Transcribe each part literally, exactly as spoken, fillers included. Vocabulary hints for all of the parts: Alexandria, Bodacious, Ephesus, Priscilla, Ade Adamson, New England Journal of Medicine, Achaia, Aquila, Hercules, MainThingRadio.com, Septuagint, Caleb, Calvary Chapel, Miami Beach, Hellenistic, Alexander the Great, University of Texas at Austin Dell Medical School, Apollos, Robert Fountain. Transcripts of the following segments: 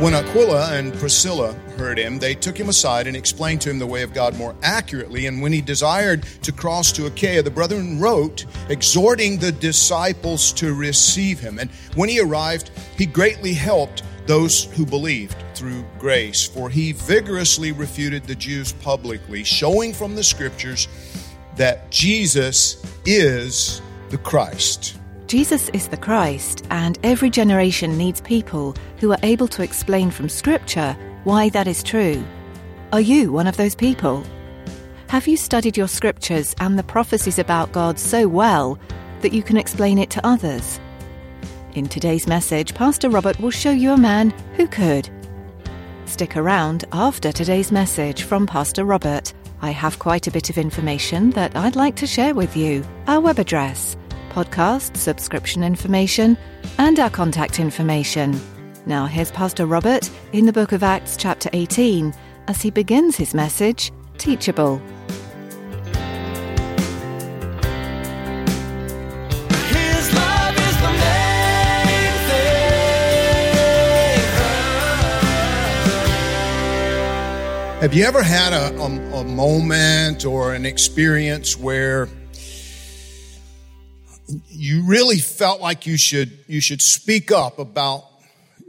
When Aquila and Priscilla heard him, they took him aside and explained to him the way of God more accurately. And when he desired to cross to Achaia, the brethren wrote, exhorting the disciples to receive him. And when he arrived, he greatly helped those who believed through grace, for he vigorously refuted the Jews publicly, showing from the Scriptures that Jesus is the Christ. Jesus is the Christ, and every generation needs people who are able to explain from Scripture why that is true. Are you one of those people? Have you studied your Scriptures and the prophecies about God so well that you can explain it to others? In today's message, Pastor Robert will show you a man who could. Stick around after today's message from Pastor Robert. I have quite a bit of information that I'd like to share with you. Our web address, podcast subscription information, and our contact information. Now here's Pastor Robert in the book of Acts chapter eighteen as he begins his message, Teachable. Have you ever had a, a, a moment or an experience where you really felt like you should you should speak up about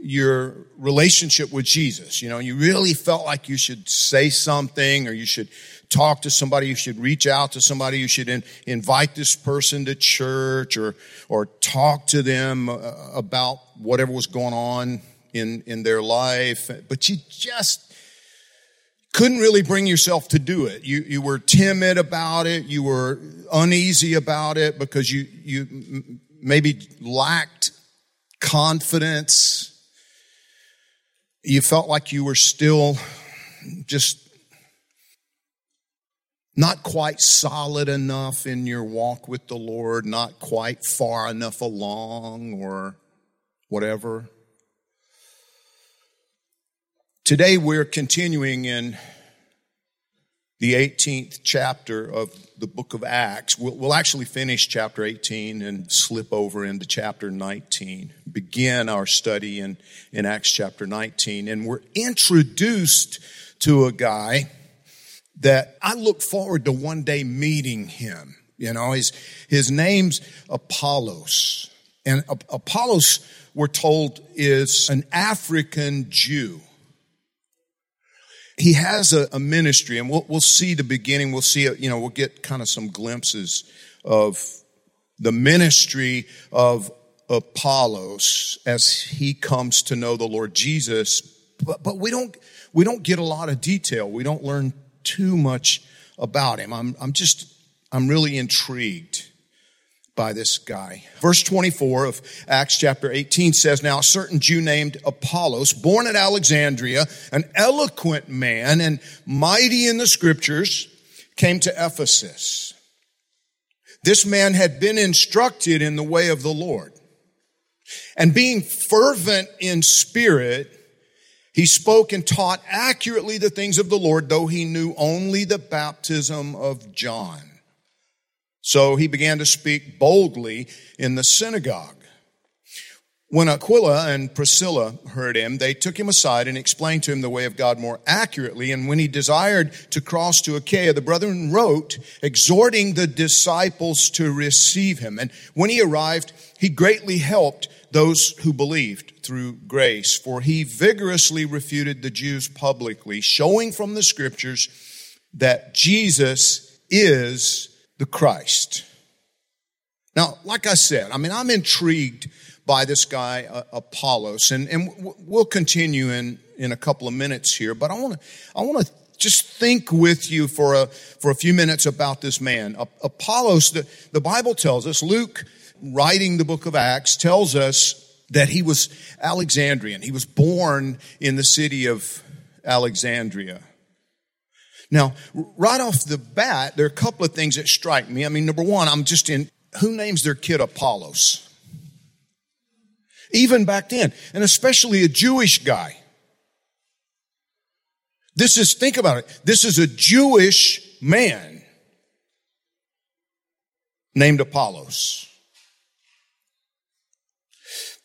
your relationship with Jesus? You know, you really felt like you should say something, or you should talk to somebody, you should reach out to somebody, you should in, invite this person to church, or or talk to them about whatever was going on in in their life, but you just couldn't really bring yourself to do it. You you were timid about it. You were uneasy about it because you you maybe lacked confidence. You felt like you were still just not quite solid enough in your walk with the Lord, not quite far enough along, or whatever. Today we're continuing in the eighteenth chapter of the book of Acts. We'll, we'll actually finish chapter eighteen and slip over into chapter nineteen, begin our study in, in Acts chapter nineteen. And we're introduced to a guy that I look forward to one day meeting him. You know, his, his name's Apollos. And A- Apollos, we're told, is an African Jew. He has a, a ministry, and we'll, we'll see the beginning. We'll see, you know, we'll get kind of some glimpses of the ministry of Apollos as he comes to know the Lord Jesus. But, but we don't we don't get a lot of detail. We don't learn too much about him. I'm I'm just I'm really intrigued by this guy. Verse twenty-four of Acts chapter eighteen says, "Now a certain Jew named Apollos, born at Alexandria, an eloquent man and mighty in the Scriptures, came to Ephesus. This man had been instructed in the way of the Lord, and being fervent in spirit, he spoke and taught accurately the things of the Lord, though he knew only the baptism of John. So he began to speak boldly in the synagogue. When Aquila and Priscilla heard him, they took him aside and explained to him the way of God more accurately. And when he desired to cross to Achaia, the brethren wrote, exhorting the disciples to receive him. And when he arrived, he greatly helped those who believed through grace, for he vigorously refuted the Jews publicly, showing from the Scriptures that Jesus is the Christ." Now, like I said, I mean, I'm intrigued by this guy, uh, Apollos. And, and we'll continue in, in a couple of minutes here, but I want to I want to just think with you for a, for a few minutes about this man. Uh, Apollos, the, the Bible tells us, Luke, writing the book of Acts, tells us that he was Alexandrian. He was born in the city of Alexandria. Now, right off the bat, there are a couple of things that strike me. I mean, number one, I'm just in, who names their kid Apollos? Even back then, and especially a Jewish guy. This is, think about it, this is a Jewish man named Apollos.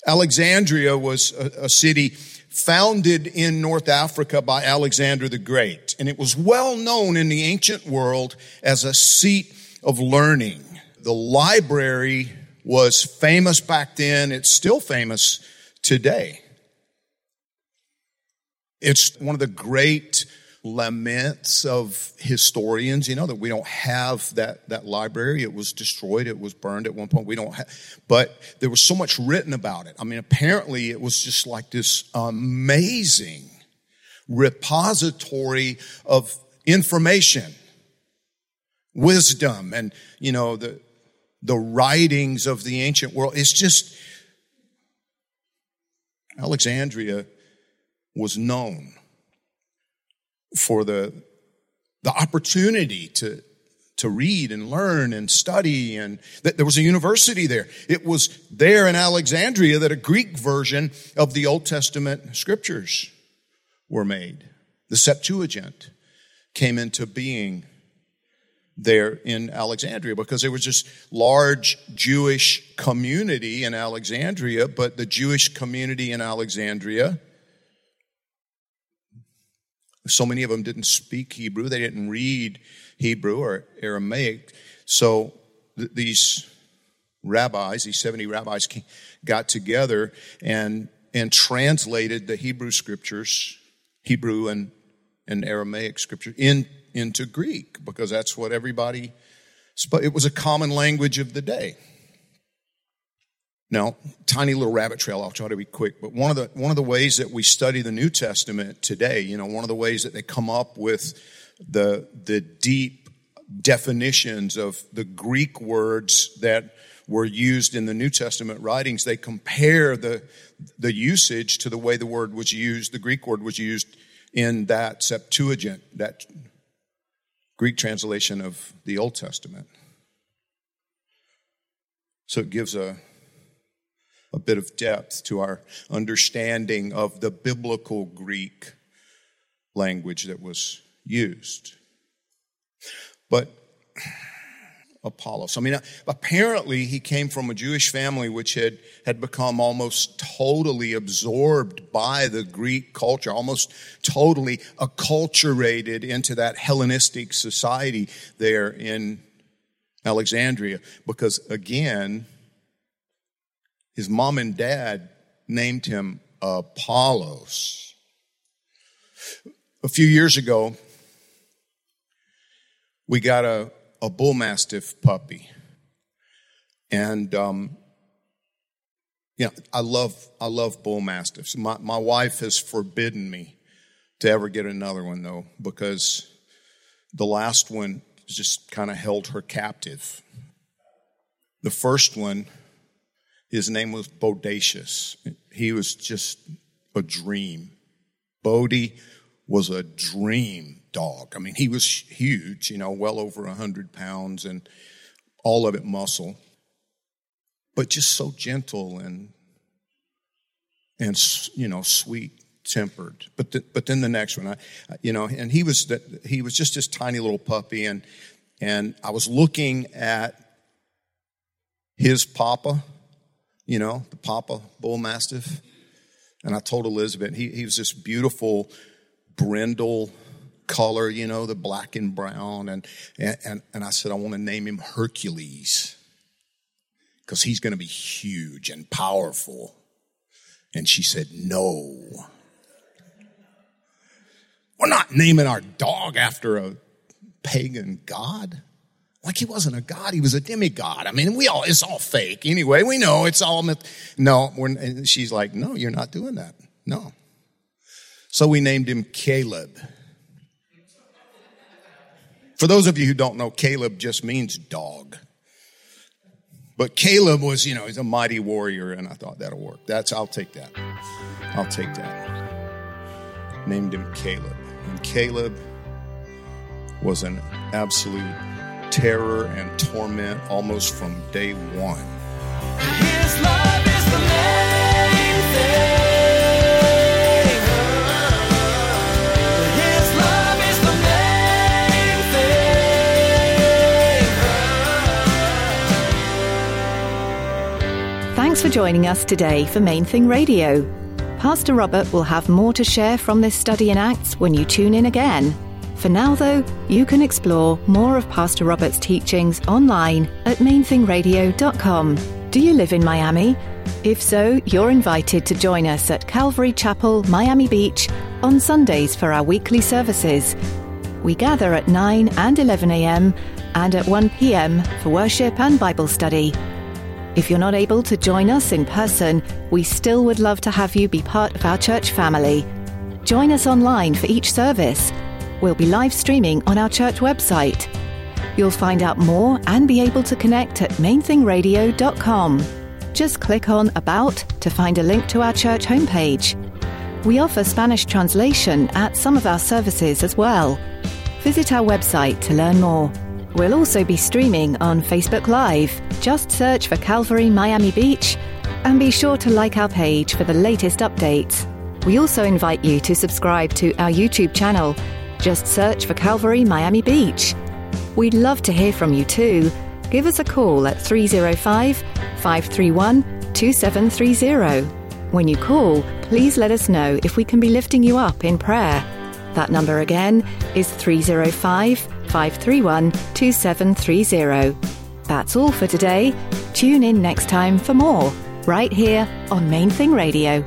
Alexandria was a, a city founded in North Africa by Alexander the Great, and it was well known in the ancient world as a seat of learning. The library was famous back then. It's still famous today. It's one of the great laments of historians, you know, that we don't have that, that library. It was destroyed. It was burned at one point. We don't have, but there was so much written about it. I mean, apparently it was just like this amazing repository of information, wisdom, and, you know, the, the writings of the ancient world. It's just, Alexandria was known for the the opportunity to to read and learn and study, and that there was a university there. It was there in Alexandria that a Greek version of the Old Testament scriptures were made. The Septuagint came into being there in Alexandria because there was just large Jewish community in Alexandria, but the Jewish community in Alexandria, so many of them didn't speak Hebrew. They didn't read Hebrew or Aramaic. So th- these rabbis, these seventy rabbis came, got together and and translated the Hebrew scriptures, Hebrew and, and Aramaic scriptures, in, into Greek, because that's what everybody spoke. It was a common language of the day. Now, tiny little rabbit trail, I'll try to be quick, but one of the one of the ways that we study the New Testament today, you know, one of the ways that they come up with the the deep definitions of the Greek words that were used in the New Testament writings, they compare the the usage to the way the word was used, the Greek word was used in that Septuagint, that Greek translation of the Old Testament. So it gives a a bit of depth to our understanding of the biblical Greek language that was used. But Apollos, I mean, apparently he came from a Jewish family which had, had become almost totally absorbed by the Greek culture, almost totally acculturated into that Hellenistic society there in Alexandria, because again, his mom and dad named him Apollos. A few years ago, we got a, a bull mastiff puppy. And, um, you know, I love, I love bull mastiffs. My, my wife has forbidden me to ever get another one, though, because the last one just kind of held her captive. The first one, his name was Bodacious. He was just a dream. Bodie was a dream dog. I mean, he was huge, you know, well over one hundred pounds and all of it muscle, but just so gentle and, and you know, sweet tempered. But the, but then the next one, I, you know, and he was the, he was just this tiny little puppy, and and I was looking at his papa, you know, the papa bull mastiff. And I told Elizabeth, he, he was this beautiful brindle color, you know, the black and brown. And and, and I said, I want to name him Hercules because he's going to be huge and powerful. And she said, no. We're not naming our dog after a pagan god. Like he wasn't a god, he was a demigod. I mean, we all, it's all fake. Anyway, we know it's all myth. No, we're, and she's like, no, you're not doing that. No. So we named him Caleb. For those of you who don't know, Caleb just means dog. But Caleb was, you know, he's a mighty warrior, and I thought that'll work. That's, I'll take that. I'll take that. Named him Caleb. And Caleb was an absolute terror and torment almost from day one. His love is the main thing. His love is the main thing. Thanks for joining us today for Main Thing Radio. Pastor Robert will have more to share from this study in Acts when you tune in again. For now, though, you can explore more of Pastor Robert's teachings online at main thing radio dot com. Do you live in Miami? If so, you're invited to join us at Calvary Chapel, Miami Beach, on Sundays for our weekly services. We gather at nine and eleven a.m. and at one p.m. for worship and Bible study. If you're not able to join us in person, we still would love to have you be part of our church family. Join us online for each service. We'll be live streaming on our church website. You'll find out more and be able to connect at main thing radio dot com. Just click on About to find a link to our church homepage. We offer Spanish translation at some of our services as well. Visit our website to learn more. We'll also be streaming on Facebook Live. Just search for Calvary Miami Beach and be sure to like our page for the latest updates. We also invite you to subscribe to our YouTube channel. Just search for Calvary Miami Beach. We'd love to hear from you too. Give us a call at three oh five, five three one, two seven three oh. When you call, please let us know if we can be lifting you up in prayer. That number again is three oh five, five three one, two seven three oh. That's all for today. Tune in next time for more, right here on Main Thing Radio.